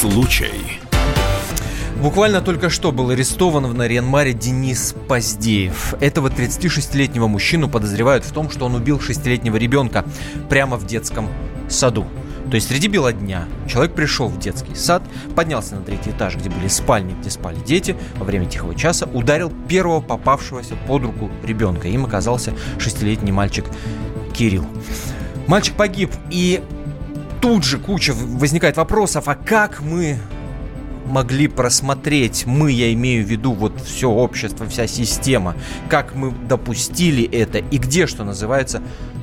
Случай. Буквально только что был арестован в Нарьян-Маре Денис Поздеев. Этого 36-летнего мужчину подозревают в том, что он убил 6-летнего ребенка прямо в детском саду. То есть среди бела дня человек пришел в детский сад, поднялся на третий этаж, где были спальни, где спали дети, во время тихого часа ударил первого попавшегося под руку ребенка. Им оказался 6-летний мальчик Кирилл. Мальчик погиб, и тут же куча возникает вопросов, а как мы могли просмотреть, я имею в виду вот все общество, вся система, как мы допустили это и где, что называется,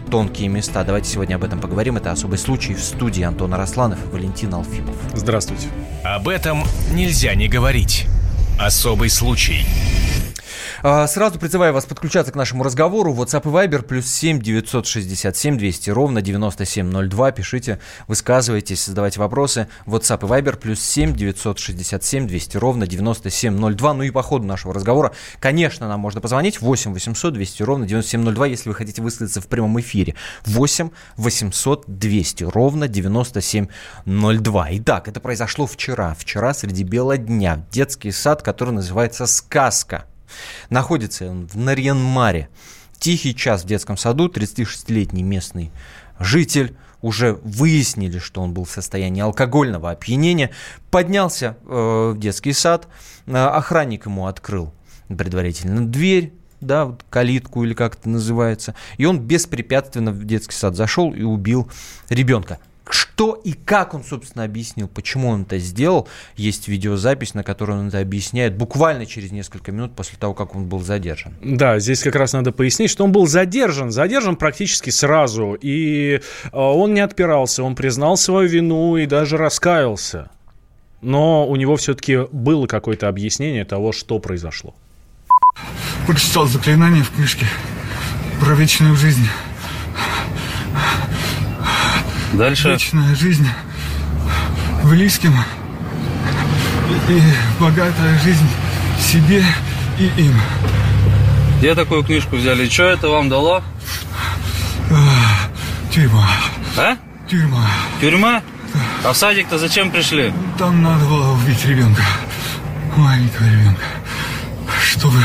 тонкие места. Давайте сегодня об этом поговорим. Это «Особый случай», в студии Антон Расланов и Валентин Алфимов. Здравствуйте. Об этом нельзя не говорить. «Особый случай». Сразу призываю вас подключаться к нашему разговору. WhatsApp и Viber +7 967 200 ровно 9702. Пишите, высказывайтесь, задавайте вопросы. WhatsApp и Viber +7 967 200 ровно 9702. Ну и по ходу нашего разговора, конечно, нам можно позвонить 8 800 200 ровно 9702, если вы хотите высказаться в прямом эфире. 8 800 200 ровно 9702. Итак, это произошло вчера. Вчера среди бела дня в детский сад, который называется «Сказка». Находится он в Нарьян-Маре. Тихий час в детском саду, 36-летний местный житель, уже выяснили, что он был в состоянии алкогольного опьянения, поднялся в детский сад, охранник ему открыл предварительно дверь, калитку или как это называется, и он беспрепятственно в детский сад зашел и убил ребенка. Что и как он, собственно, объяснил, почему он это сделал, есть видеозапись, на которой он это объясняет буквально через несколько минут после того, как он был задержан. Да, здесь как раз надо пояснить, что он был задержан практически сразу, и он не отпирался, он признал свою вину и даже раскаялся, но у него все-таки было какое-то объяснение того, что произошло. Прочитал заклинание в книжке про вечную жизнь. Дальше. Вечная жизнь близким и богатая жизнь себе и им. Где такую книжку взяли? И что это вам дало? Тюрьма. А? Тюрьма. Тюрьма? Да. А в садик-то зачем пришли? Там надо было убить ребенка. Маленького ребенка. Чтобы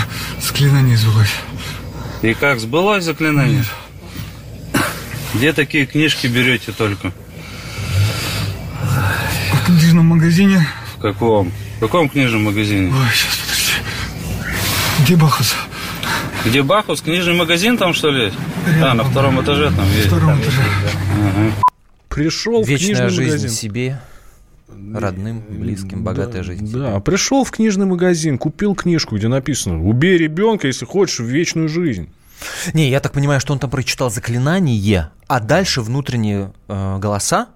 заклинание сбылось. И как, сбылось заклинание? Нет. Где такие книжки берете только? В книжном магазине. В каком? В каком книжном магазине? Ой, сейчас, подожди. Где Бахус? Где Бахус? Книжный магазин там, что ли? Да, на втором этаже там есть. На втором этаже. Ага. Пришел в книжный магазин. Вечная жизнь себе, родным, близким, богатая жизнь. Да, пришел в книжный магазин, купил книжку, где написано «Убей ребенка, если хочешь, в вечную жизнь». Не, я так понимаю, что он там прочитал заклинание, а дальше внутренние голоса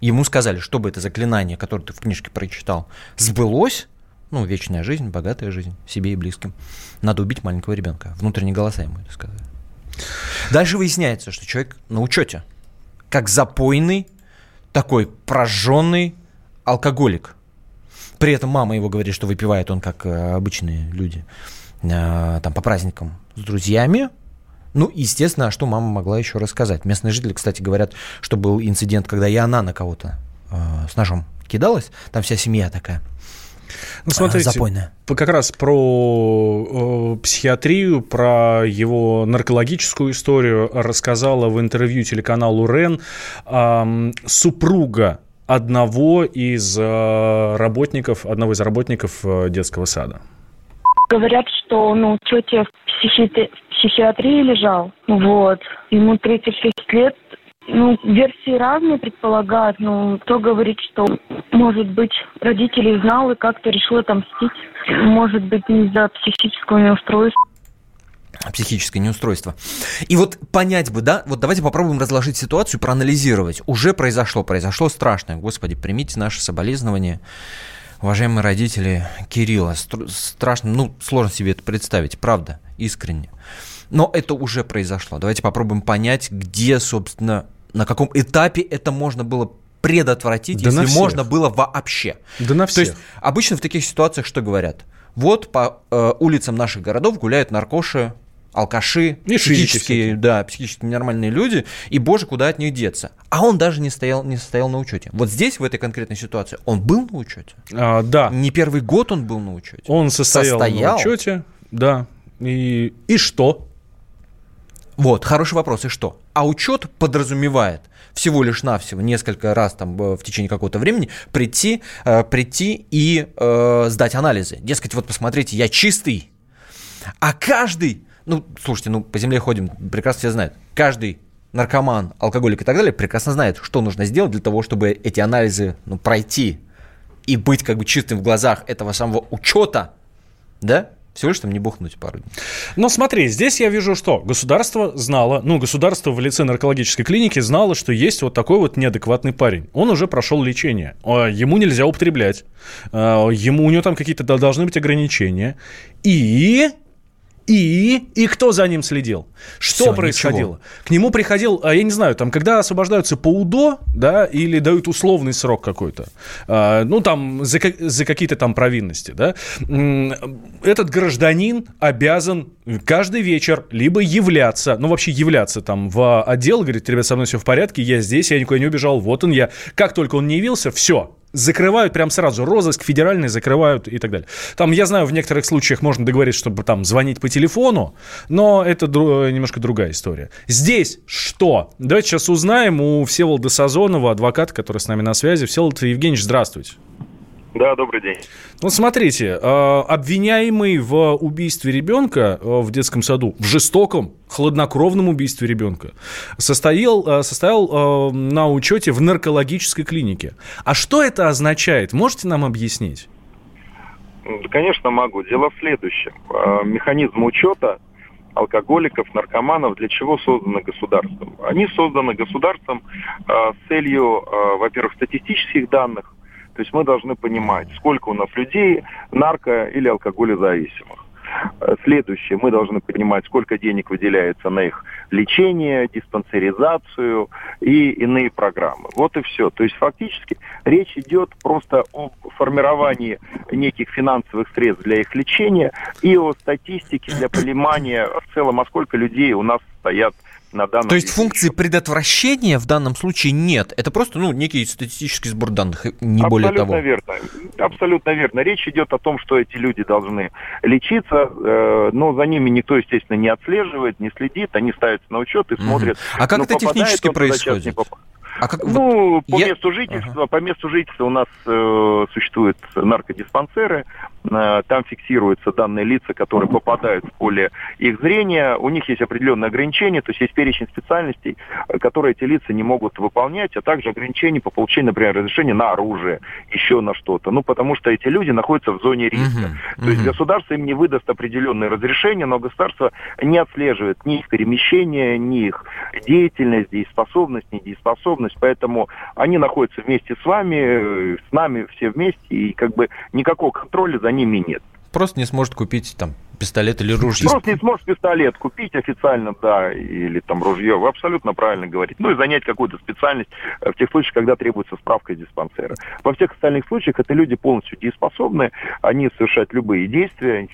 ему сказали, чтобы это заклинание, которое ты в книжке прочитал, сбылось, вечная жизнь, богатая жизнь, себе и близким, надо убить маленького ребенка. Внутренние голоса ему это сказали. Дальше выясняется, что человек на учете, как запойный, такой прожженный алкоголик. При этом мама его говорит, что выпивает он, как обычные люди, там, по праздникам с друзьями. Естественно, а что мама могла еще рассказать? Местные жители, кстати, говорят, что был инцидент, когда и она на кого-то с ножом кидалась. Там вся семья такая. Смотрите, запойная. Как раз про психиатрию, про его наркологическую историю рассказала в интервью телеканалу РЕН супруга одного из работников детского сада. Говорят, что, тетя в психиатрии лежал, ему 36 лет, версии разные предполагают, кто говорит, что, может быть, родителей знал и как-то решил отомстить, может быть, из-за психического неустройства. Психическое неустройство. И понять бы, давайте попробуем разложить ситуацию, проанализировать. Уже произошло страшное, Господи, примите наши соболезнования. Уважаемые родители Кирилла, страшно, сложно себе это представить, правда, искренне. Но это уже произошло. Давайте попробуем понять, где, собственно, на каком этапе это можно было предотвратить, да, если можно было вообще. Да на всех. То есть обычно в таких ситуациях что говорят? По улицам наших городов гуляют наркоши алкаши, психически, да, психически ненормальные люди, и, боже, куда от них деться. А он даже не стоял на учете. Вот здесь, в этой конкретной ситуации, он был на учете. А, да. Не первый год он был на учете. Он состоял на учете, да. И что? Вот, хороший вопрос, и что? А учет подразумевает всего лишь навсего несколько раз там в течение какого-то времени прийти и сдать анализы. Дескать, вот посмотрите, я чистый, а каждый... Ну, слушайте, по земле ходим, прекрасно все знают. Каждый наркоман, алкоголик и так далее прекрасно знает, что нужно сделать для того, чтобы эти анализы пройти и быть как бы чистым в глазах этого самого учета, да? Всего лишь там не бухнуть пару дней. Но смотри, здесь я вижу, что государство знало, государство в лице наркологической клиники знало, что есть вот такой вот неадекватный парень. Он уже прошел лечение. Ему нельзя употреблять. У него там какие-то должны быть ограничения. И кто за ним следил? Что всё, происходило? Ничего. К нему приходил, я не знаю, там, когда освобождаются по УДО, да, или дают условный срок какой-то, за какие-то там провинности, да, этот гражданин обязан каждый вечер либо являться там в отдел, говорит, ребят, со мной все в порядке, я здесь, я никуда не убежал, вот он я. Как только он не явился, все. Закрывают прям сразу, розыск федеральный закрывают и так далее. Там, я знаю, в некоторых случаях можно договориться, чтобы там звонить по телефону, но это немножко другая история. Здесь что? Давайте сейчас узнаем у Всеволода Сазонова, адвоката, который с нами на связи. Всеволод Евгеньевич, здравствуйте. Да, добрый день. Ну, смотрите, обвиняемый в убийстве ребенка в детском саду, в жестоком, хладнокровном убийстве ребенка, состоял на учете в наркологической клинике. А что это означает? Можете нам объяснить? Да, конечно, могу. Дело в следующем. Механизм учета алкоголиков, наркоманов для чего созданы государством? Они созданы государством с целью, во-первых, статистических данных. То есть мы должны понимать, сколько у нас людей нарко- или алкоголезависимых. Следующее, мы должны понимать, сколько денег выделяется на их лечение, диспансеризацию и иные программы. Вот и все. То есть фактически речь идет просто о формировании неких финансовых средств для их лечения и о статистике для понимания в целом, а сколько людей у нас стоят. То есть функции предотвращения в данном случае нет? Это просто некий статистический сбор данных, не более того? Абсолютно верно. Речь идет о том, что эти люди должны лечиться, но за ними никто, естественно, не отслеживает, не следит, они ставятся на учет и смотрят. А как это технически происходит? По месту жительства у нас существуют наркодиспансеры, там фиксируются данные лица, которые попадают в поле их зрения, у них есть определенные ограничения, то есть есть перечень специальностей, которые эти лица не могут выполнять, а также ограничения по получению, например, разрешения на оружие, еще на что-то, потому что эти люди находятся в зоне риска. То есть государство им не выдаст определенные разрешения, но государство не отслеживает ни их перемещение, ни их деятельность, дееспособность, недееспособность. Поэтому они находятся вместе с вами, с нами все вместе, и как бы никакого контроля за ними нет. Просто не сможет купить там пистолет или ружье. Просто не сможет пистолет купить официально, да, или там ружье. Вы абсолютно правильно говорите. И занять какую-то специальность в тех случаях, когда требуется справка из диспансера. Во всех остальных случаях это люди полностью дееспособны, они совершают любые действия,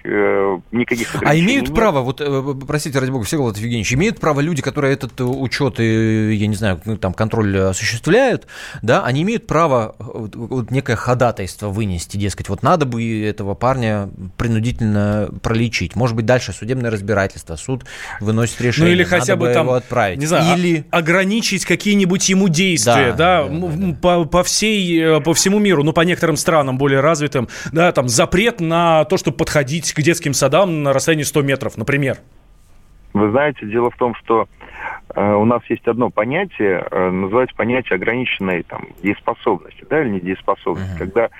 никаких ограничений. А имеют право, простите, ради бога, Всеволод Евгеньевич, имеют право люди, которые этот учет и, я не знаю, там контроль осуществляют, да, они имеют право некое ходатайство вынести, дескать, надо бы этого парня принудительно пролечить. Может быть, дальше судебное разбирательство, суд выносит решение, или хотя бы там, его отправить. Не знаю, или ограничить какие-нибудь ему действия, по всему миру, по некоторым странам более развитым, да, там запрет на то, чтобы подходить к детским садам на расстоянии 100 метров, например. Вы знаете, дело в том, что у нас есть одно понятие, называется понятие ограниченной дееспособности, да, или недееспособности, когда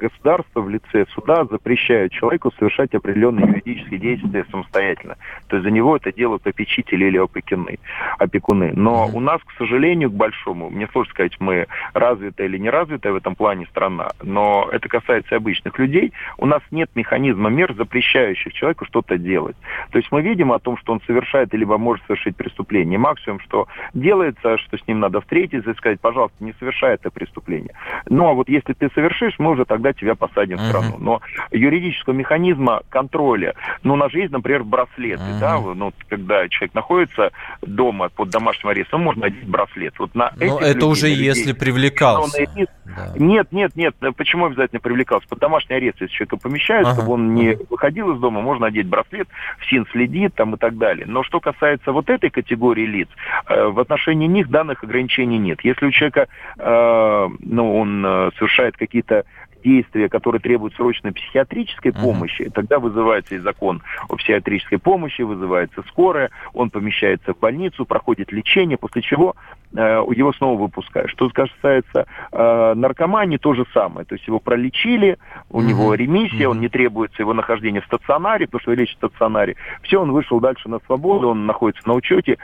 государство в лице суда запрещает человеку совершать определенные юридические действия самостоятельно. То есть за него это делают опечители или опекуны. Но у нас, к сожалению, к большому, мне сложно сказать, мы развитая или неразвитая в этом плане страна, но это касается обычных людей, у нас нет механизма мер, запрещающих человеку что-то делать. То есть мы видим о том, что он совершает или может совершить преступление, преступление. Максимум, что делается, что с ним надо встретиться и сказать, пожалуйста, не совершай это преступление. Ну, а вот если ты совершишь, мы уже тогда тебя посадим в страну. Но юридического механизма контроля, ну, у нас же есть, например, браслеты, да, ну, когда человек находится дома под домашним арестом, можно одеть браслет. Вот на этих это людей, уже людей, если привлекался. Да. Нет. Почему обязательно привлекался? Под домашний арест, если человека помещают, чтобы он не выходил из дома, можно одеть браслет, ФСИН следит там и так далее. Но что касается вот этой категории лиц, в отношении них данных ограничений нет. Если у человека, он совершает какие-то действия, которые требуют срочной психиатрической помощи, тогда вызывается и закон о психиатрической помощи, вызывается скорая, он помещается в больницу, проходит лечение, после чего его снова выпускают. Что касается наркомании, то же самое. То есть его пролечили, у него ремиссия, он не требуется его нахождение в стационаре, потому что его лечат в стационаре. Все, он вышел дальше на свободу, он находится на учете,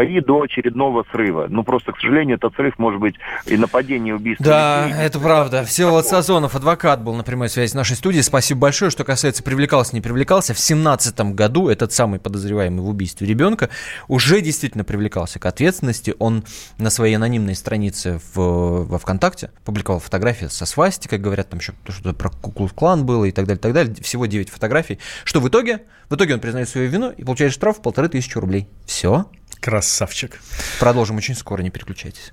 и до очередного срыва. Ну, просто, к сожалению, этот срыв может быть и нападение, убийство. Да, это правда. Всеволод Сазонов, адвокат, был на прямой связи с нашей студией. Спасибо большое. Что касается привлекался, не привлекался, в 2017 году этот самый подозреваемый в убийстве ребенка уже действительно привлекался к ответственности. Он на своей анонимной странице во ВКонтакте публиковал фотографии со свастикой, говорят, там еще что-то про Ку-клукс-клан было и так далее, так далее. Всего 9 фотографий. Что в итоге? В итоге он признает свою вину и получает штраф в 1500 рублей. Все. Красавчик. Продолжим очень скоро, не переключайтесь.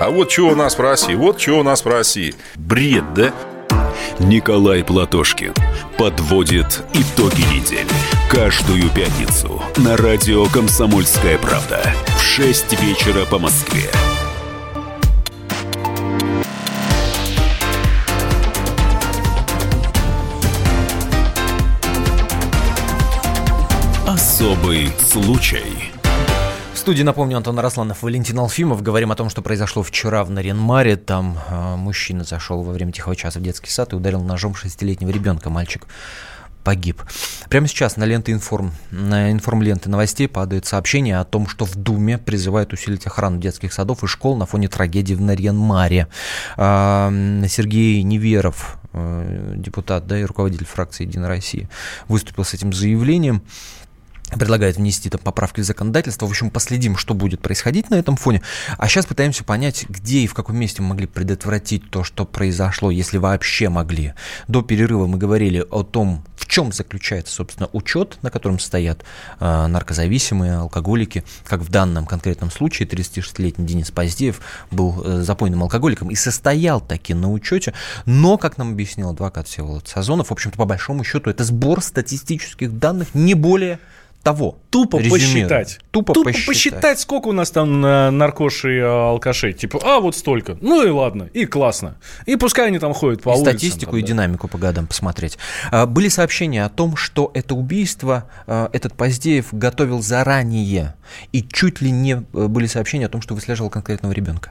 А вот что у нас в России, Бред, да? Николай Платошкин подводит итоги недели. Каждую пятницу на радио «Комсомольская правда» в 6 вечера по Москве. Особый случай. В студии, напомню, Антон Расланов, Валентин Алфимов. Говорим о том, что произошло вчера в Нарьян-Маре. Там мужчина зашел во время тихого часа в детский сад и ударил ножом 6-летнего ребенка. Мальчик погиб. Прямо сейчас на информленты новостей падает сообщение о том, что в Думе призывают усилить охрану детских садов и школ на фоне трагедии в Нарьян-Маре. Сергей Неверов, депутат, да, и руководитель фракции «Единая Россия», выступил с этим заявлением. Предлагает внести там поправки в законодательство. В общем, последим, что будет происходить на этом фоне. А сейчас пытаемся понять, где и в каком месте мы могли предотвратить то, что произошло, если вообще могли. До перерыва мы говорили о том, в чем заключается, собственно, учет, на котором стоят наркозависимые, алкоголики. Как в данном конкретном случае 36-летний Денис Поздеев был запойным алкоголиком и состоял таки на учете. Но, как нам объяснил адвокат Всеволод Сазонов, в общем-то, по большому счету, это сбор статистических данных, не более того. Тупо посчитать, сколько у нас там наркош и алкашей. Типа, вот столько. Ну и ладно, и классно. И пускай они там ходят по улицам. Статистику там, и динамику по годам посмотреть. Были сообщения о том, что это убийство этот Поздеев готовил заранее. И чуть ли не были сообщения о том, что выслеживал конкретного ребенка.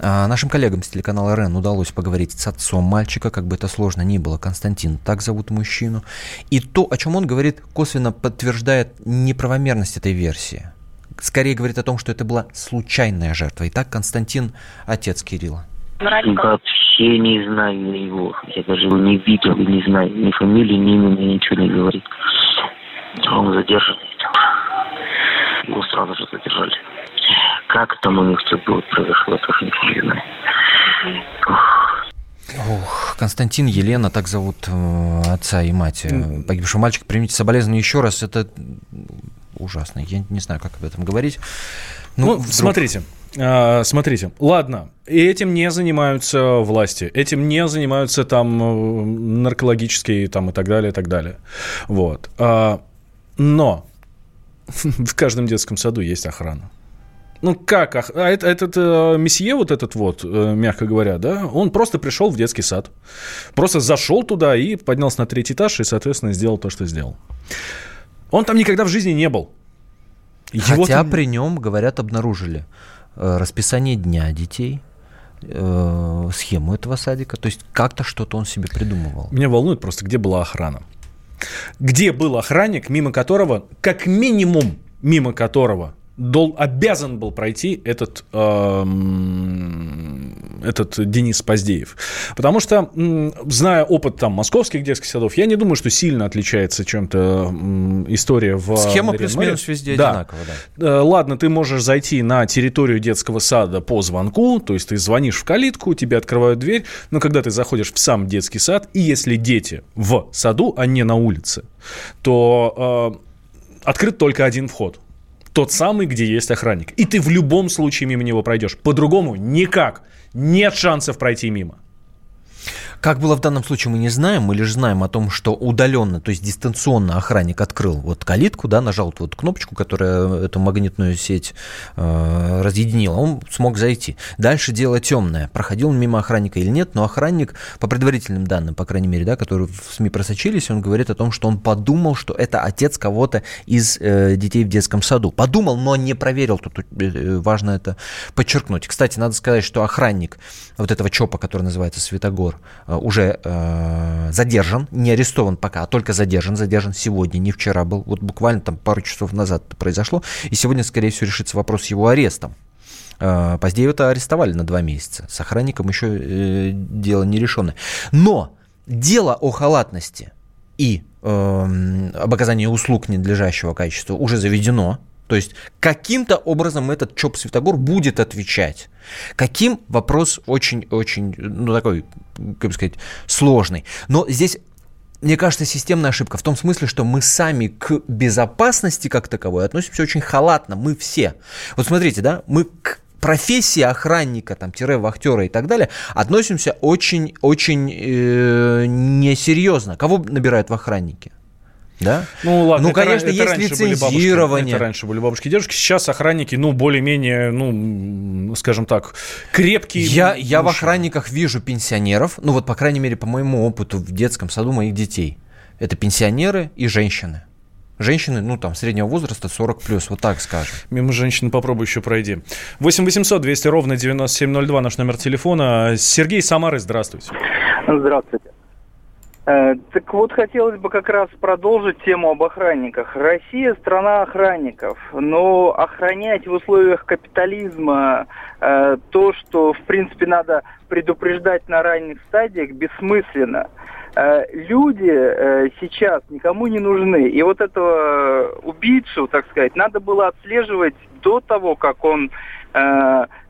Нашим коллегам с телеканала РЕН удалось поговорить с отцом мальчика, как бы это сложно ни было. Константин, так зовут мужчину. И то, о чем он говорит, косвенно подтверждает неправомерность этой версии. Скорее говорит о том, что это была случайная жертва. Итак, Константин, отец Кирилла. Вообще не знаю его. Я даже его не видел, не знаю ни фамилии, ни имени, ничего не говорит. Он задержан. Его сразу же задержали. Как там у них все было произошло, тоже не знаю. Ох, Константин, Елена, так зовут отца и мать погибшего мальчика. Примите соболезнования еще раз, это ужасно. Я не знаю, как об этом говорить. Смотрите, ладно, этим не занимаются власти, этим не занимаются там наркологические там, и так далее. Вот. Но в каждом детском саду есть охрана. Ну как? А этот месье вот, мягко говоря, да, он просто пришел в детский сад. Просто зашел туда и поднялся на 3-й этаж и, соответственно, сделал то, что сделал. Он там никогда в жизни не был. Его хотя там... при нем, говорят, обнаружили расписание дня детей, схему этого садика. То есть как-то что-то он себе придумывал. Меня волнует просто, где была охрана. Где был охранник, мимо которого, как минимум, мимо которого обязан был пройти этот Денис Поздеев. Потому что, зная опыт там московских детских садов, я не думаю, что сильно отличается чем-то история в... Схема плюс-минус везде одинакова. Да. Ладно, ты можешь зайти на территорию детского сада по звонку, то есть ты звонишь в калитку, тебе открывают дверь, но когда ты заходишь в сам детский сад, и если дети в саду, а не на улице, то открыт только один вход. Тот самый, где есть охранник. И ты в любом случае мимо него пройдешь. По-другому никак. Нет шансов пройти мимо. Как было в данном случае, мы не знаем. Мы лишь знаем о том, что удаленно, то есть дистанционно охранник открыл вот калитку, да, нажал вот кнопочку, которая эту магнитную сеть разъединила. Он смог зайти. Дальше дело темное. Проходил он мимо охранника или нет, но охранник, по предварительным данным, по крайней мере, да, которые в СМИ просочились, он говорит о том, что он подумал, что это отец кого-то из детей в детском саду. Подумал, но не проверил. Тут важно это подчеркнуть. Кстати, надо сказать, что охранник вот этого ЧОПа, который называется Святогор, уже задержан, не арестован пока, а только задержан сегодня, не вчера был, вот буквально там пару часов назад это произошло, и сегодня, скорее всего, решится вопрос его арестом. Поздеева-то арестовали на 2 месяца, с охранником еще дело не решенное. Но дело о халатности и об оказании услуг ненадлежащего качества уже заведено. То есть каким-то образом этот ЧОП Святогор будет отвечать. Каким? Вопрос очень-очень, такой, как бы сказать, сложный. Но здесь, мне кажется, системная ошибка в том смысле, что мы сами к безопасности как таковой относимся очень халатно, мы все. Вот смотрите, да, мы к профессии охранника, там, тире-вахтера и так далее относимся очень-очень несерьезно. Кого набирают в охранники? Да? Ну, ладно, конечно, это есть лицензирование. Это раньше были бабушки и дедушки. Сейчас охранники, более-менее, скажем так, крепкие. Я в охранниках вижу пенсионеров. Ну, вот, по крайней мере, по моему опыту в детском саду моих детей. Это пенсионеры и женщины. Женщины, среднего возраста, 40+, вот так скажем. Мимо женщин попробуй еще пройди. 8-800-200-97-02, наш номер телефона. Сергей, Самары, здравствуйте. Здравствуйте. Так вот, хотелось бы как раз продолжить тему об охранниках. Россия – страна охранников, но охранять в условиях капитализма то, что, в принципе, надо предупреждать на ранних стадиях, бессмысленно. Люди сейчас никому не нужны. И вот этого убийцу, так сказать, надо было отслеживать до того, как он...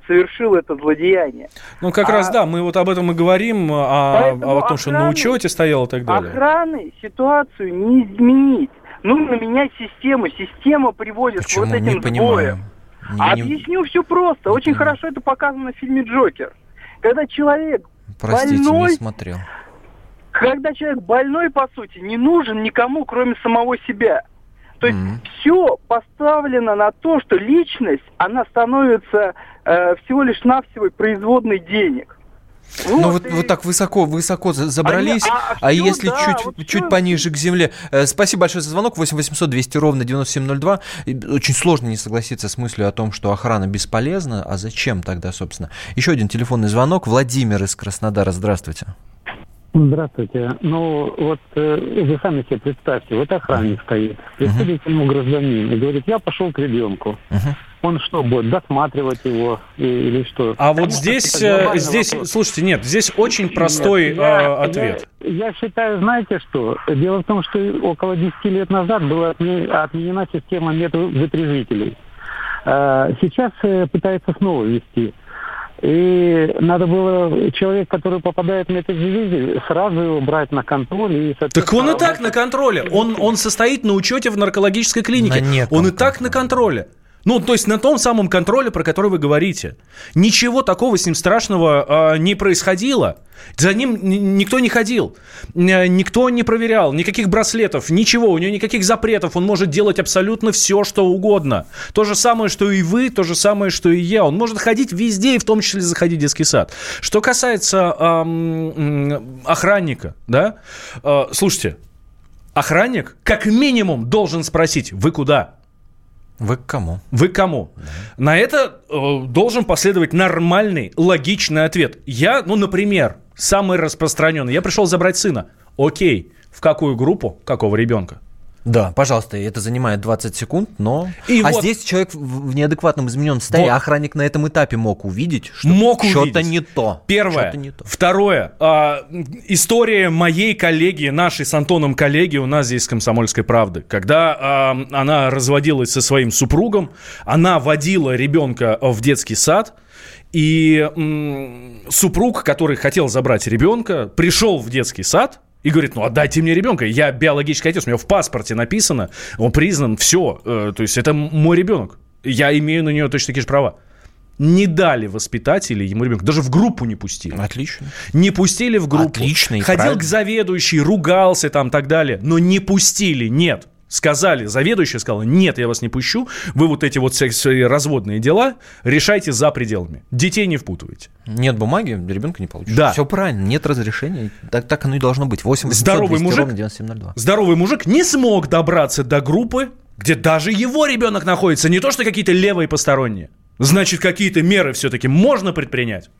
совершил это злодеяние. Мы вот об этом и говорим, о том, что на учете стоял и так далее. Охраны ситуацию не изменить. Нужно менять систему. Система приводит к вот этим сбоям. Объясню все просто. Очень хорошо это показано в фильме «Джокер». Когда человек больной... не смотрел. Когда человек больной, по сути, не нужен никому, кроме самого себя. То есть все поставлено на то, что личность, она становится всего лишь навсего производной денег. Вот так высоко забрались, если чуть пониже к земле. Спасибо большое за звонок. 8-800-200-97-02. Очень сложно не согласиться с мыслью о том, что охрана бесполезна. А зачем тогда, собственно? Еще один телефонный звонок. Владимир из Краснодара. Здравствуйте. Здравствуйте. Вы сами себе представьте, охранник стоит, приходит к нему гражданин и говорит, я пошел к ребенку. Он что, будет досматривать его или что? А вот здесь слушайте, нет, здесь очень простой ответ. Я считаю, знаете что? Дело в том, что около 10 лет назад была отменена система метод вытрезвителей. Сейчас пытаются снова ввести. И надо было человек, который попадает на этот дивизию, сразу его брать на контроль. Так он и так на контроле. Он состоит на учете в наркологической клинике. Он и так на контроле. То есть на том самом контроле, про который вы говорите. Ничего такого с ним страшного не происходило. За ним никто не ходил, никто не проверял, никаких браслетов, ничего, у него никаких запретов, он может делать абсолютно все, что угодно. То же самое, что и вы, то же самое, что и я. Он может ходить везде, и в том числе заходить в детский сад. Что касается охранника, слушайте, охранник как минимум должен спросить: вы куда? Вы к кому? Вы к кому? Да. На это должен последовать нормальный, логичный ответ. Я, например, самый распространенный. Я пришел забрать сына. Окей. В какую группу? Какого ребенка? Да, пожалуйста, это занимает 20 секунд, но... здесь человек в неадекватном измененном состоянии, охранник на этом этапе мог увидеть, что что-то не то. Первое. Не то. Второе. История моей коллеги, нашей с Антоном коллеги у нас здесь с «Комсомольской правды». Когда она разводилась со своим супругом, она водила ребенка в детский сад, и супруг, который хотел забрать ребенка, пришел в детский сад, и говорит: отдайте мне ребенка, я биологический отец, у меня в паспорте написано, он признан, все, то есть это мой ребенок, я имею на нее точно такие же права. Не дали воспитатели ему ребенка, даже в группу не пустили. Отлично. Не пустили в группу. Отлично, и ходил правильно. К заведующей, ругался там и так далее, но не пустили, нет. Сказали, заведующая сказала: нет, я вас не пущу, вы эти свои разводные дела решайте за пределами. Детей не впутывайте. Нет бумаги, ребенка не получится. Да. Все правильно, нет разрешения, так оно и должно быть. 8-800-200-97-02. Здоровый мужик не смог добраться до группы, где даже его ребенок находится, не то что какие-то левые посторонние. Значит, какие-то меры все-таки можно предпринять.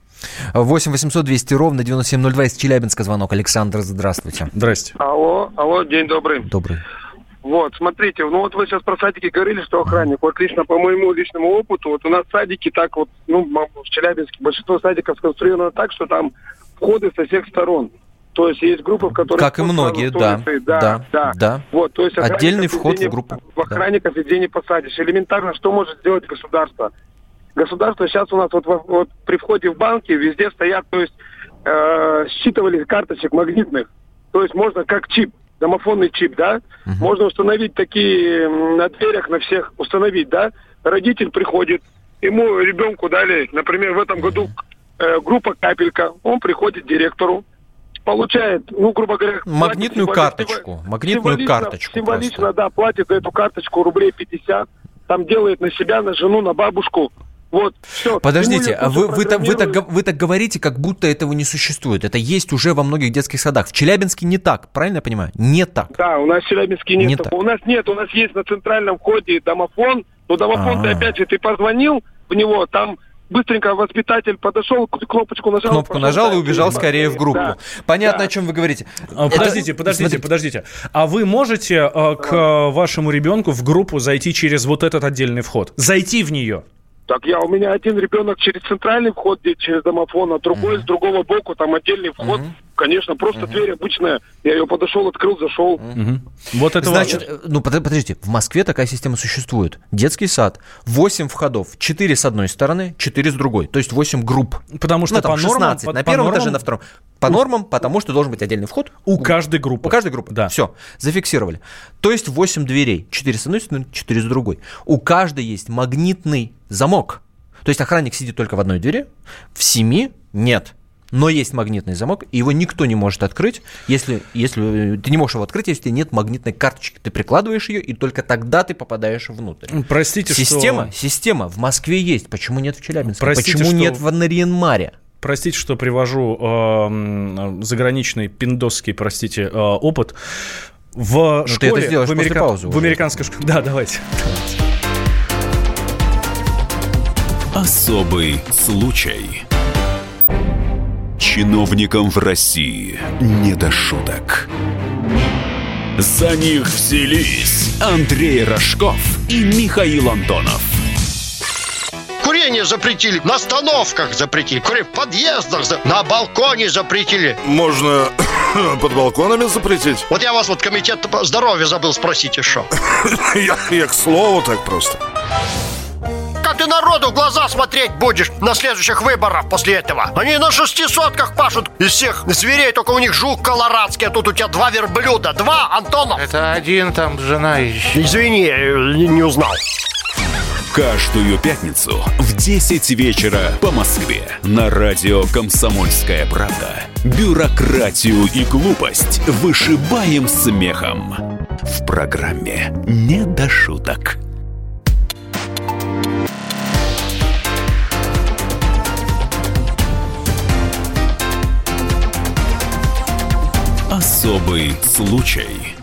8-800-200-97-02, из Челябинска звонок. Александр, здравствуйте. Здрасте. Алло, день добрый. Добрый. Смотрите, вы сейчас про садики говорили, что охранник. Лично по моему личному опыту, у нас садики так в Челябинске большинство садиков сконструировано так, что там входы со всех сторон. То есть есть группы, в которых... Как и многие, да. То есть отдельный вход в группу. В охранников везде не посадишь. Элементарно, что может сделать государство? Государство сейчас у нас при входе в банки везде стоят, считывали карточек магнитных. То есть можно как чип. Домофонный чип, да? Угу. Можно установить такие на дверях, на всех установить, да? Родитель приходит, ему ребенку дали, например, в этом году группа «Капелька», он приходит к директору, получает, грубо говоря... Магнитную карточку. Символично, да, платит за эту карточку рублей 50, там делает на себя, на жену, на бабушку. Все. Подождите, а вы так говорите, как будто этого не существует. Это есть уже во многих детских садах. В Челябинске не так, правильно я понимаю? Не так. Да, у нас в Челябинске нет такого. У нас нет, у нас есть на центральном входе домофон. Но домофон, ты позвонил в него, там быстренько воспитатель подошел, кнопочку нажал. Кнопку нажал и убежал скорее в группу. Да. Понятно, о чем вы говорите. Подождите. А вы можете к вашему ребенку в группу зайти через этот отдельный вход? Зайти в нее? Так у меня один ребенок через центральный вход, через домофон, а другой с другого боку, там отдельный вход. Конечно, просто дверь обычная. Я ее подошел, открыл, зашел. Значит, подождите, в Москве такая система существует. Детский сад, 8 входов, 4 с одной стороны, 4 с другой. То есть 8 групп. Потому что там по 16 нормам, на первом этаже, на втором. По нормам, потому что должен быть отдельный вход. У каждой группы. У каждой группы, да. Все, зафиксировали. То есть 8 дверей, 4 с одной стороны, 4 с другой. У каждой есть магнитный замок. То есть охранник сидит только в одной двери, в 7 нет. Но есть магнитный замок, и его никто не может открыть, если ты не можешь его открыть, если нет магнитной карточки. Ты прикладываешь ее, и только тогда ты попадаешь внутрь. Простите, Система в Москве есть. Почему нет в Челябинске? Почему нет в Нарьян-Маре? Простите, что привожу заграничный пиндосский, опыт. В школе... Ты это сделаешь после паузы. В американской школе... Да, давайте. Особый случай. Чиновникам в России не до шуток. За них взялись Андрей Рожков и Михаил Антонов. Курение запретили, на остановках запретили, в подъездах, на балконе запретили. Можно под балконами запретить? Я вас комитет здоровья забыл спросить еще. Я к слову так просто. Как ты народу в глаза смотреть будешь на следующих выборах после этого? Они на 600 пашут из всех зверей, только у них жук колорадский, а тут у тебя 2 верблюда. 2, Антонов. Это один там жена еще. Извини, не узнал. Каждую пятницу в 10 вечера по Москве на радио «Комсомольская правда». Бюрократию и глупость вышибаем смехом. В программе «Не до шуток». Особый случай.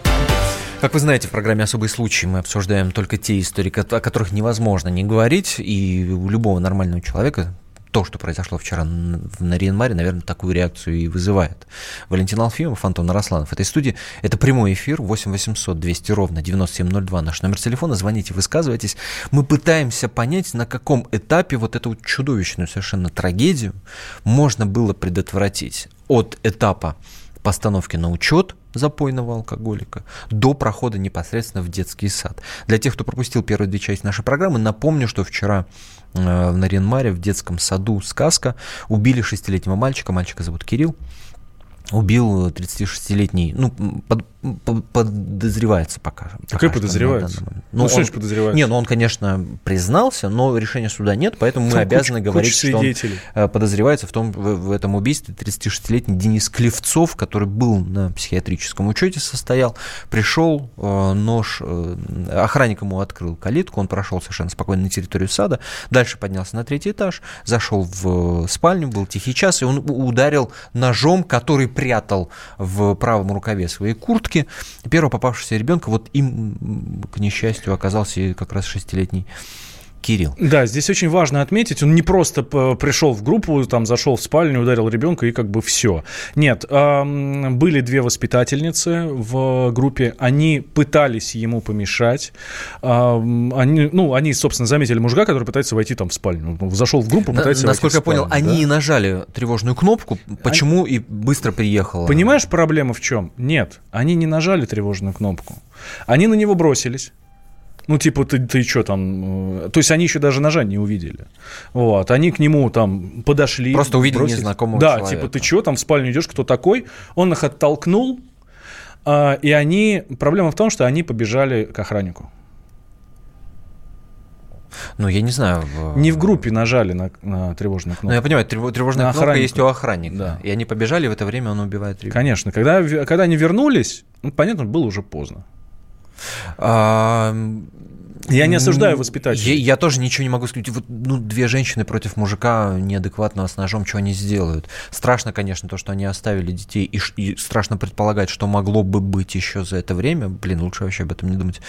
Как вы знаете, в программе «Особый случай» мы обсуждаем только те истории, о которых невозможно не говорить, и у любого нормального человека то, что произошло вчера в Нарьян-Маре, наверное, такую реакцию и вызывает. Валентин Алфимов, Антон Расланов в этой студии. Это прямой эфир 8 800 200 ровно 9702. Наш номер телефона. Звоните, высказывайтесь. Мы пытаемся понять, на каком этапе вот эту чудовищную совершенно трагедию можно было предотвратить. От этапа постановки на учет запойного алкоголика до прохода непосредственно в детский сад. Для тех, кто пропустил первую две части нашей программы, напомню, что вчера в Нарьян-Маре в детском саду «Сказка» убили 6-летнего мальчика, мальчика зовут Кирилл, убил 36-летний, подозревается пока. Какой подозревается? Подозревается? Не, он, конечно, признался, но решения суда нет, поэтому мы обязаны говорить, что он подозревается в этом убийстве. 36-летний Денис Клевцов, который был на психиатрическом учете, состоял, пришел, нож, охранник ему открыл калитку, он прошел совершенно спокойно на территорию сада, дальше поднялся на 3-й этаж, зашел в спальню, был тихий час, и он ударил ножом, который прятал в правом рукаве своей куртки первого попавшегося ребенка. Вот им, к несчастью, оказался как раз 6-летний Кирилл. Да, здесь очень важно отметить, он не просто пришел в группу, там зашел в спальню, ударил ребенка и как бы все. Нет, были две воспитательницы в группе, они пытались ему помешать. Они, собственно, заметили мужика, который пытается войти там в спальню. Зашел в группу, пытается войти в спальню. Насколько я понял, они нажали тревожную кнопку, почему и быстро приехала. Понимаешь, проблема в чем? Нет, они не нажали тревожную кнопку. Они на него бросились. Ты что там... То есть они еще даже ножа не увидели. Вот. Они к нему там подошли. Просто увидели незнакомого человека. Да, ты что там в спальню идешь, кто такой? Он их оттолкнул. И они... Проблема в том, что они побежали к охраннику. Я не знаю. Не в группе нажали на тревожную кнопку. Я понимаю, тревожная кнопка есть у охранника. Да. И они побежали, в это время он убивает ребенка. Конечно. Когда они вернулись, понятно, было уже поздно. Я не осуждаю воспитателей. Я тоже ничего не могу сказать. Две женщины против мужика неадекватного с ножом, что они сделают? Страшно, конечно, то, что они оставили детей, и страшно предполагать, что могло бы быть еще за это время. Лучше вообще об этом не думать.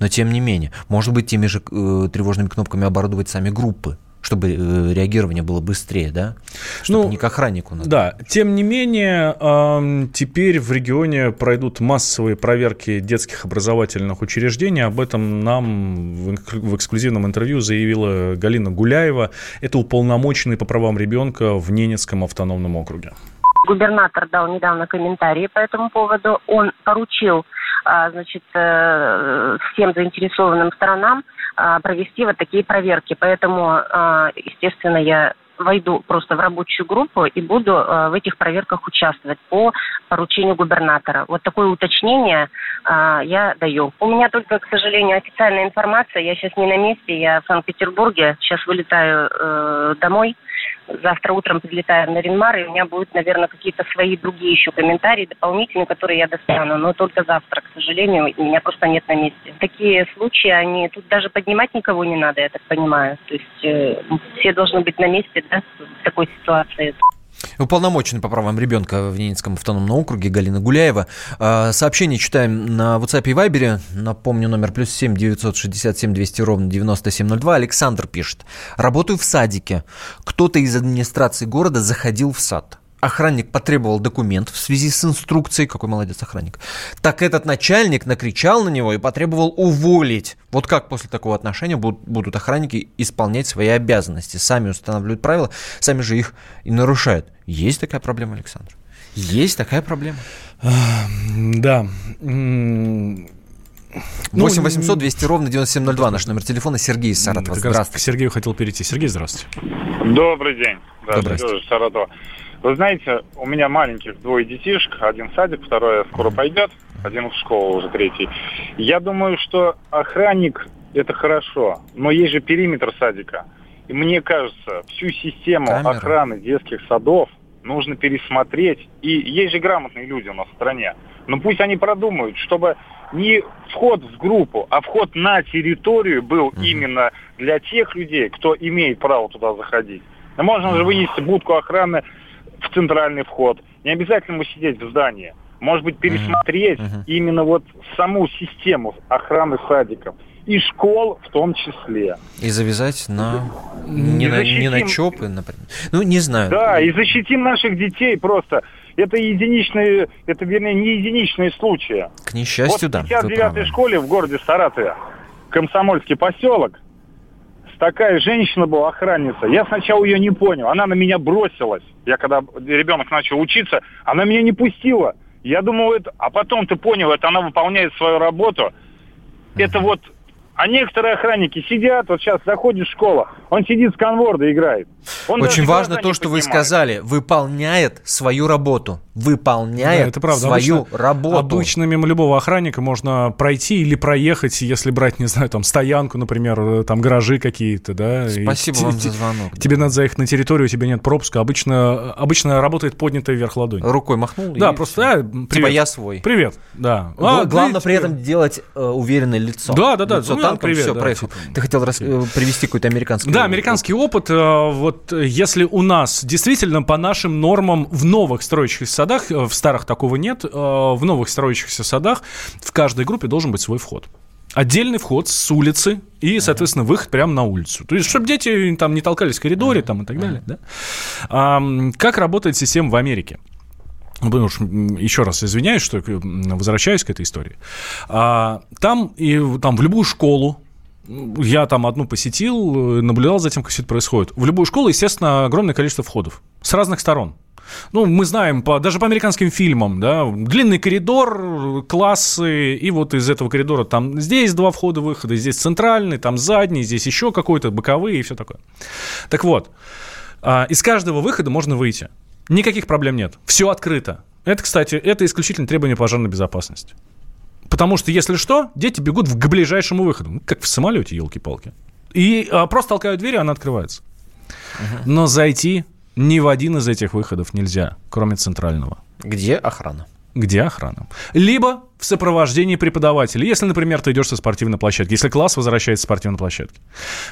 Но тем не менее, может быть, теми же тревожными кнопками оборудовать сами группы, чтобы реагирование было быстрее, да? Чтобы не к охраннику надо. Да, тем не менее, теперь в регионе пройдут массовые проверки детских образовательных учреждений. Об этом нам в эксклюзивном интервью заявила Галина Гуляева. Это уполномоченный по правам ребенка в Ненецком автономном округе. Губернатор дал недавно комментарии по этому поводу. Он поручил, всем заинтересованным сторонам провести вот такие проверки. Поэтому, естественно, я войду просто в рабочую группу и буду в этих проверках участвовать по поручению губернатора. Вот такое уточнение я даю. У меня только, к сожалению, официальная информация. Я сейчас не на месте, я в Санкт-Петербурге. Сейчас вылетаю домой. Завтра утром прилетаю в Нарьян-Мар, и у меня будут, наверное, какие-то свои другие еще комментарии дополнительные, которые я достану, но только завтра, к сожалению, меня просто нет на месте. Такие случаи, тут даже поднимать никого не надо, я так понимаю. То есть все должны быть на месте, да, в такой ситуации. Уполномоченный по правам ребенка в Ненецком автономном округе Галина Гуляева. Сообщение читаем на WhatsApp и Viber. Напомню, номер +7 967 200 ровно 9702. Александр пишет. Работаю в садике. Кто-то из администрации города заходил в сад. Охранник потребовал документ в связи с инструкцией. Какой молодец охранник. Так этот начальник накричал на него и потребовал уволить. Вот как после такого отношения будут охранники исполнять свои обязанности? Сами устанавливают правила, сами же их и нарушают. Есть такая проблема, Александр? Есть такая проблема? Да. 8 800 200 ровно 9702. Наш номер телефона. Сергей из Саратова. Здравствуйте. К Сергею хотел перейти. Сергей, здравствуйте. Добрый день. Здравствуйте. Саратова. Вы знаете, у меня маленьких 2 детишек, 1 в садик, 2 скоро пойдет, 1 в школу уже, 3. Я думаю, что охранник – это хорошо, но есть же периметр садика. И мне кажется, всю систему охраны детских садов нужно пересмотреть. И есть же грамотные люди у нас в стране. Но пусть они продумают, чтобы не вход в группу, а вход на территорию был именно для тех людей, кто имеет право туда заходить. Можно же вынести будку охраны в центральный вход. Не обязательно сидеть в здании. Может быть, пересмотреть именно вот саму систему охраны садиков. И школ в том числе. И завязать на... Не, защитим... не на ЧОПы, например. Ну, не знаю. Да, и защитим наших детей просто. Это единичные, это, вернее, не единичные случаи. К несчастью, вот да. Вот сейчас в 9-й школе в городе Саратове, Комсомольский поселок, такая женщина была, охранница. Я сначала ее не понял. Она на меня бросилась. Я когда ребенок начал учиться, она меня не пустила. Я думал, это... А потом ты понял, это она выполняет свою работу. Это вот... А некоторые охранники сидят, вот сейчас заходит в школу, он сидит с конворда играет. Очень важно то, что вы сказали, выполняет свою работу. Выполняет, да, это правда, свою работу. Обычно мимо любого охранника можно пройти или проехать, если брать, не знаю, там стоянку, например, там гаражи какие-то, да. Спасибо вам за звонок. Тебе надо заехать на территорию, у тебя нет пропуска. Обычно работает поднятая вверх ладонь. Рукой махнул. Да, просто привет. Типа я свой. Привет, да. Главное при этом делать уверенное лицо. Да, да, да. Лицо танком, все, проехал. Ты хотел привести какой-то американский опыт. Да, американский опыт. Вот если у нас действительно по нашим нормам в новых строящихся садах, в старых такого нет, в новых строящихся садах в каждой группе должен быть свой вход. Отдельный вход с улицы и, соответственно, выход прямо на улицу. То есть, чтобы дети там не толкались в коридоре там, и так далее. Да? Как работает система в Америке? Потому что, еще раз извиняюсь, что возвращаюсь к этой истории. Там в любую школу, я там одну посетил, наблюдал за тем, как все это происходит. В любую школу, естественно, огромное количество входов с разных сторон. Ну, мы знаем, даже по американским фильмам, да, длинный коридор, классы, и вот из этого коридора там здесь два входа-выхода, здесь центральный, там задний, здесь еще какой-то, боковые и все такое. Так вот, из каждого выхода можно выйти. Никаких проблем нет, все открыто. Это, кстати, это исключительно требование пожарной безопасности. Потому что, если что, дети бегут к ближайшему выходу, как в самолете, елки-палки. И просто толкают дверь, и она открывается. Но зайти... Ни в один из этих выходов нельзя, кроме центрального. Где охрана? Где охрана? Либо в сопровождении преподавателя. Если, например, ты идешь со спортивной площадки, если класс возвращается со спортивной площадки.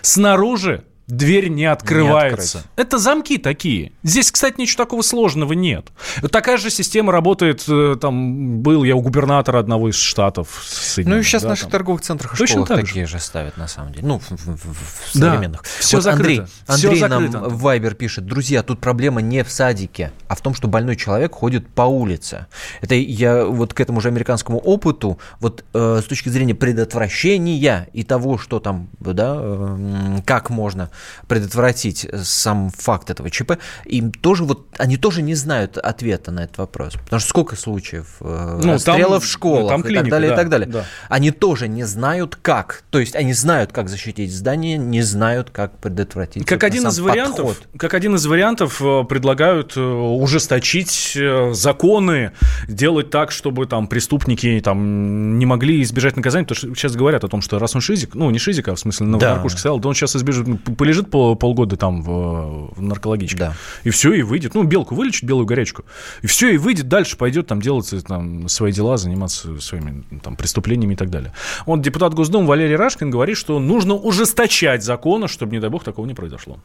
Снаружи дверь не открывается. Это замки такие. Здесь, кстати, ничего такого сложного нет. Такая же система работает, там был я у губернатора одного из штатов. Ну и сейчас в наших торговых центрах и школах такие же ставят, на самом деле. Ну, в современных. Да. Все вот закрыто. Андрей все нам закрыто. В Viber пишет: друзья, тут проблема не в садике, а в том, что больной человек ходит по улице. Это я вот к этому же американскому опыту, вот с точки зрения предотвращения и того, что там, да, как можно предотвратить сам факт этого ЧП, им тоже вот, они тоже не знают ответа на этот вопрос. Потому что сколько случаев расстрелов в школах, там клиника, и так далее, да, и так далее. Да. Они тоже не знают как. То есть они знают, как защитить здание, не знают, как предотвратить. Как, один из, вариантов предлагают ужесточить законы, делать так, чтобы там преступники там не могли избежать наказания. Потому что сейчас говорят о том, что раз он шизик, ну не шизик, а в смысле на наркотиках стоял, то он сейчас избежит, полежит полгода там в наркологичке, да. И все, и выйдет. Ну, белку вылечит, белую горячку. И все, и выйдет, дальше пойдет там делать там свои дела, заниматься своими там преступлениями и так далее. Вот депутат Госдумы Валерий Рашкин говорит, что нужно ужесточать законы, чтобы, не дай бог, такого не произошло.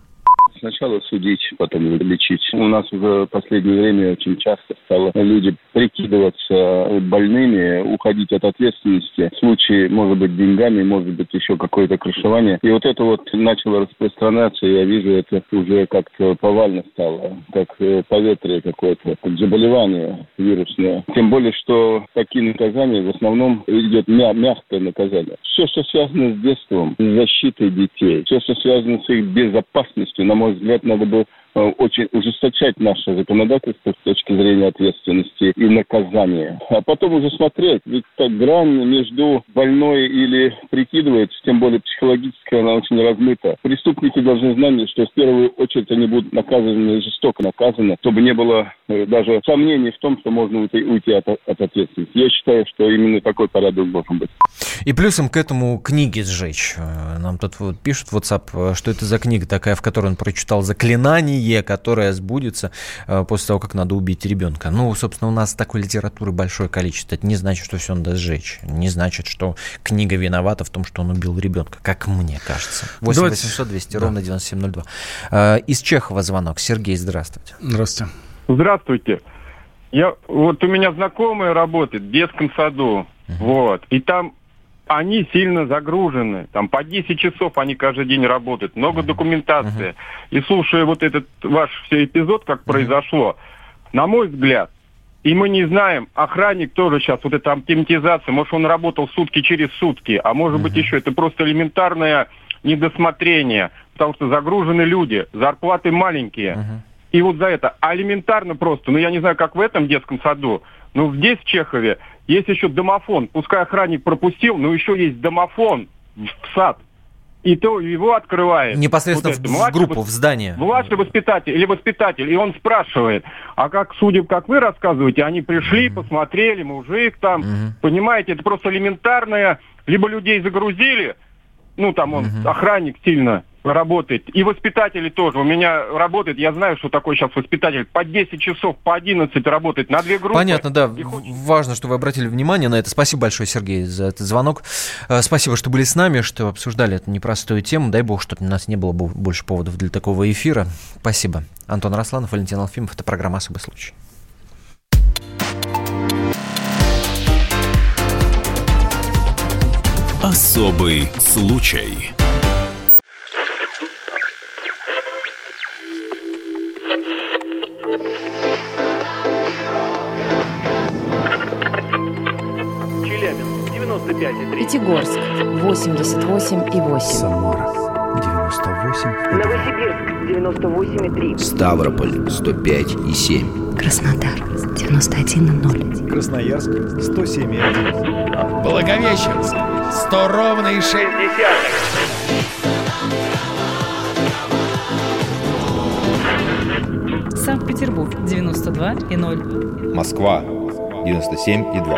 Сначала судить, потом лечить. У нас в последнее время очень часто стало люди прикидываться больными, уходить от ответственности. В случае, может быть, деньгами, может быть, еще какое-то крышевание. И вот это вот начало распространяться, я вижу, это уже как-то повально стало, как поветрие какое-то, как заболевание вирусное. Тем более, что такие наказания в основном идет мягкое наказание. Все, что связано с детством, с защитой детей, все, что связано с их безопасностью, на мой взгляд, надо бы очень ужесточать наше законодательство с точки зрения ответственности и наказания. А потом уже смотреть, ведь та грань между больной или прикидывается, тем более психологическая, она очень размыта. Преступники должны знать, что в первую очередь они будут наказаны, жестоко наказаны, чтобы не было даже сомнений в том, что можно уйти от ответственности. Я считаю, что именно такой порядок должен быть. И плюсом к этому книги сжечь. Нам тут вот пишут в WhatsApp, что это за книга такая, в которой он прочитал заклинание, которая сбудется после того, как надо убить ребенка. Ну, собственно, у нас такой литературы большое количество. Это не значит, что все надо сжечь. Не значит, что книга виновата в том, что он убил ребенка, как мне кажется. 8-800-200, ровно 9702. Из Чехова звонок. Сергей, здравствуйте. Здравствуйте. Вот у меня знакомая работает в детском саду, вот, и там они сильно загружены, там по 10 часов они каждый день работают, много документации. И слушая вот этот ваш все эпизод, как произошло, на мой взгляд, и мы не знаем, охранник тоже сейчас, вот эта автоматизация, может, он работал сутки через сутки, а может быть еще, это просто элементарное недосмотрение, потому что загружены люди, зарплаты маленькие. И вот за это, элементарно просто, ну я не знаю, как в этом детском саду, но здесь, в Чехове, есть еще домофон, пускай охранник пропустил, но еще есть домофон в сад. И то его открывает. Непосредственно вот в группу, в здание. Младший воспитатель или воспитатель. И он спрашивает, а как, судя как вы рассказываете, они пришли, посмотрели, мужик там, понимаете, это просто элементарное. Либо людей загрузили, ну там он, охранник сильно работает, и воспитатели тоже. У меня работает, я знаю, что такое сейчас воспитатель. По 10 часов, по 11 работает на две группы. Понятно, да. Важно, что вы обратили внимание на это. Спасибо большое, Сергей, за этот звонок. Спасибо, что были с нами, что обсуждали эту непростую тему. Дай бог, чтобы у нас не было больше поводов для такого эфира. Спасибо. Антон Расланов, Валентин Алфимов. Это программа «Особый случай». Особый случай. Пятигорск 88,8. Самара 98,3. Новосибирск 98,3. Ставрополь 105,7. Краснодар 91,0. Красноярск 107,1. Благовещенск 100,6. Санкт-Петербург 92,0. Москва 97,2.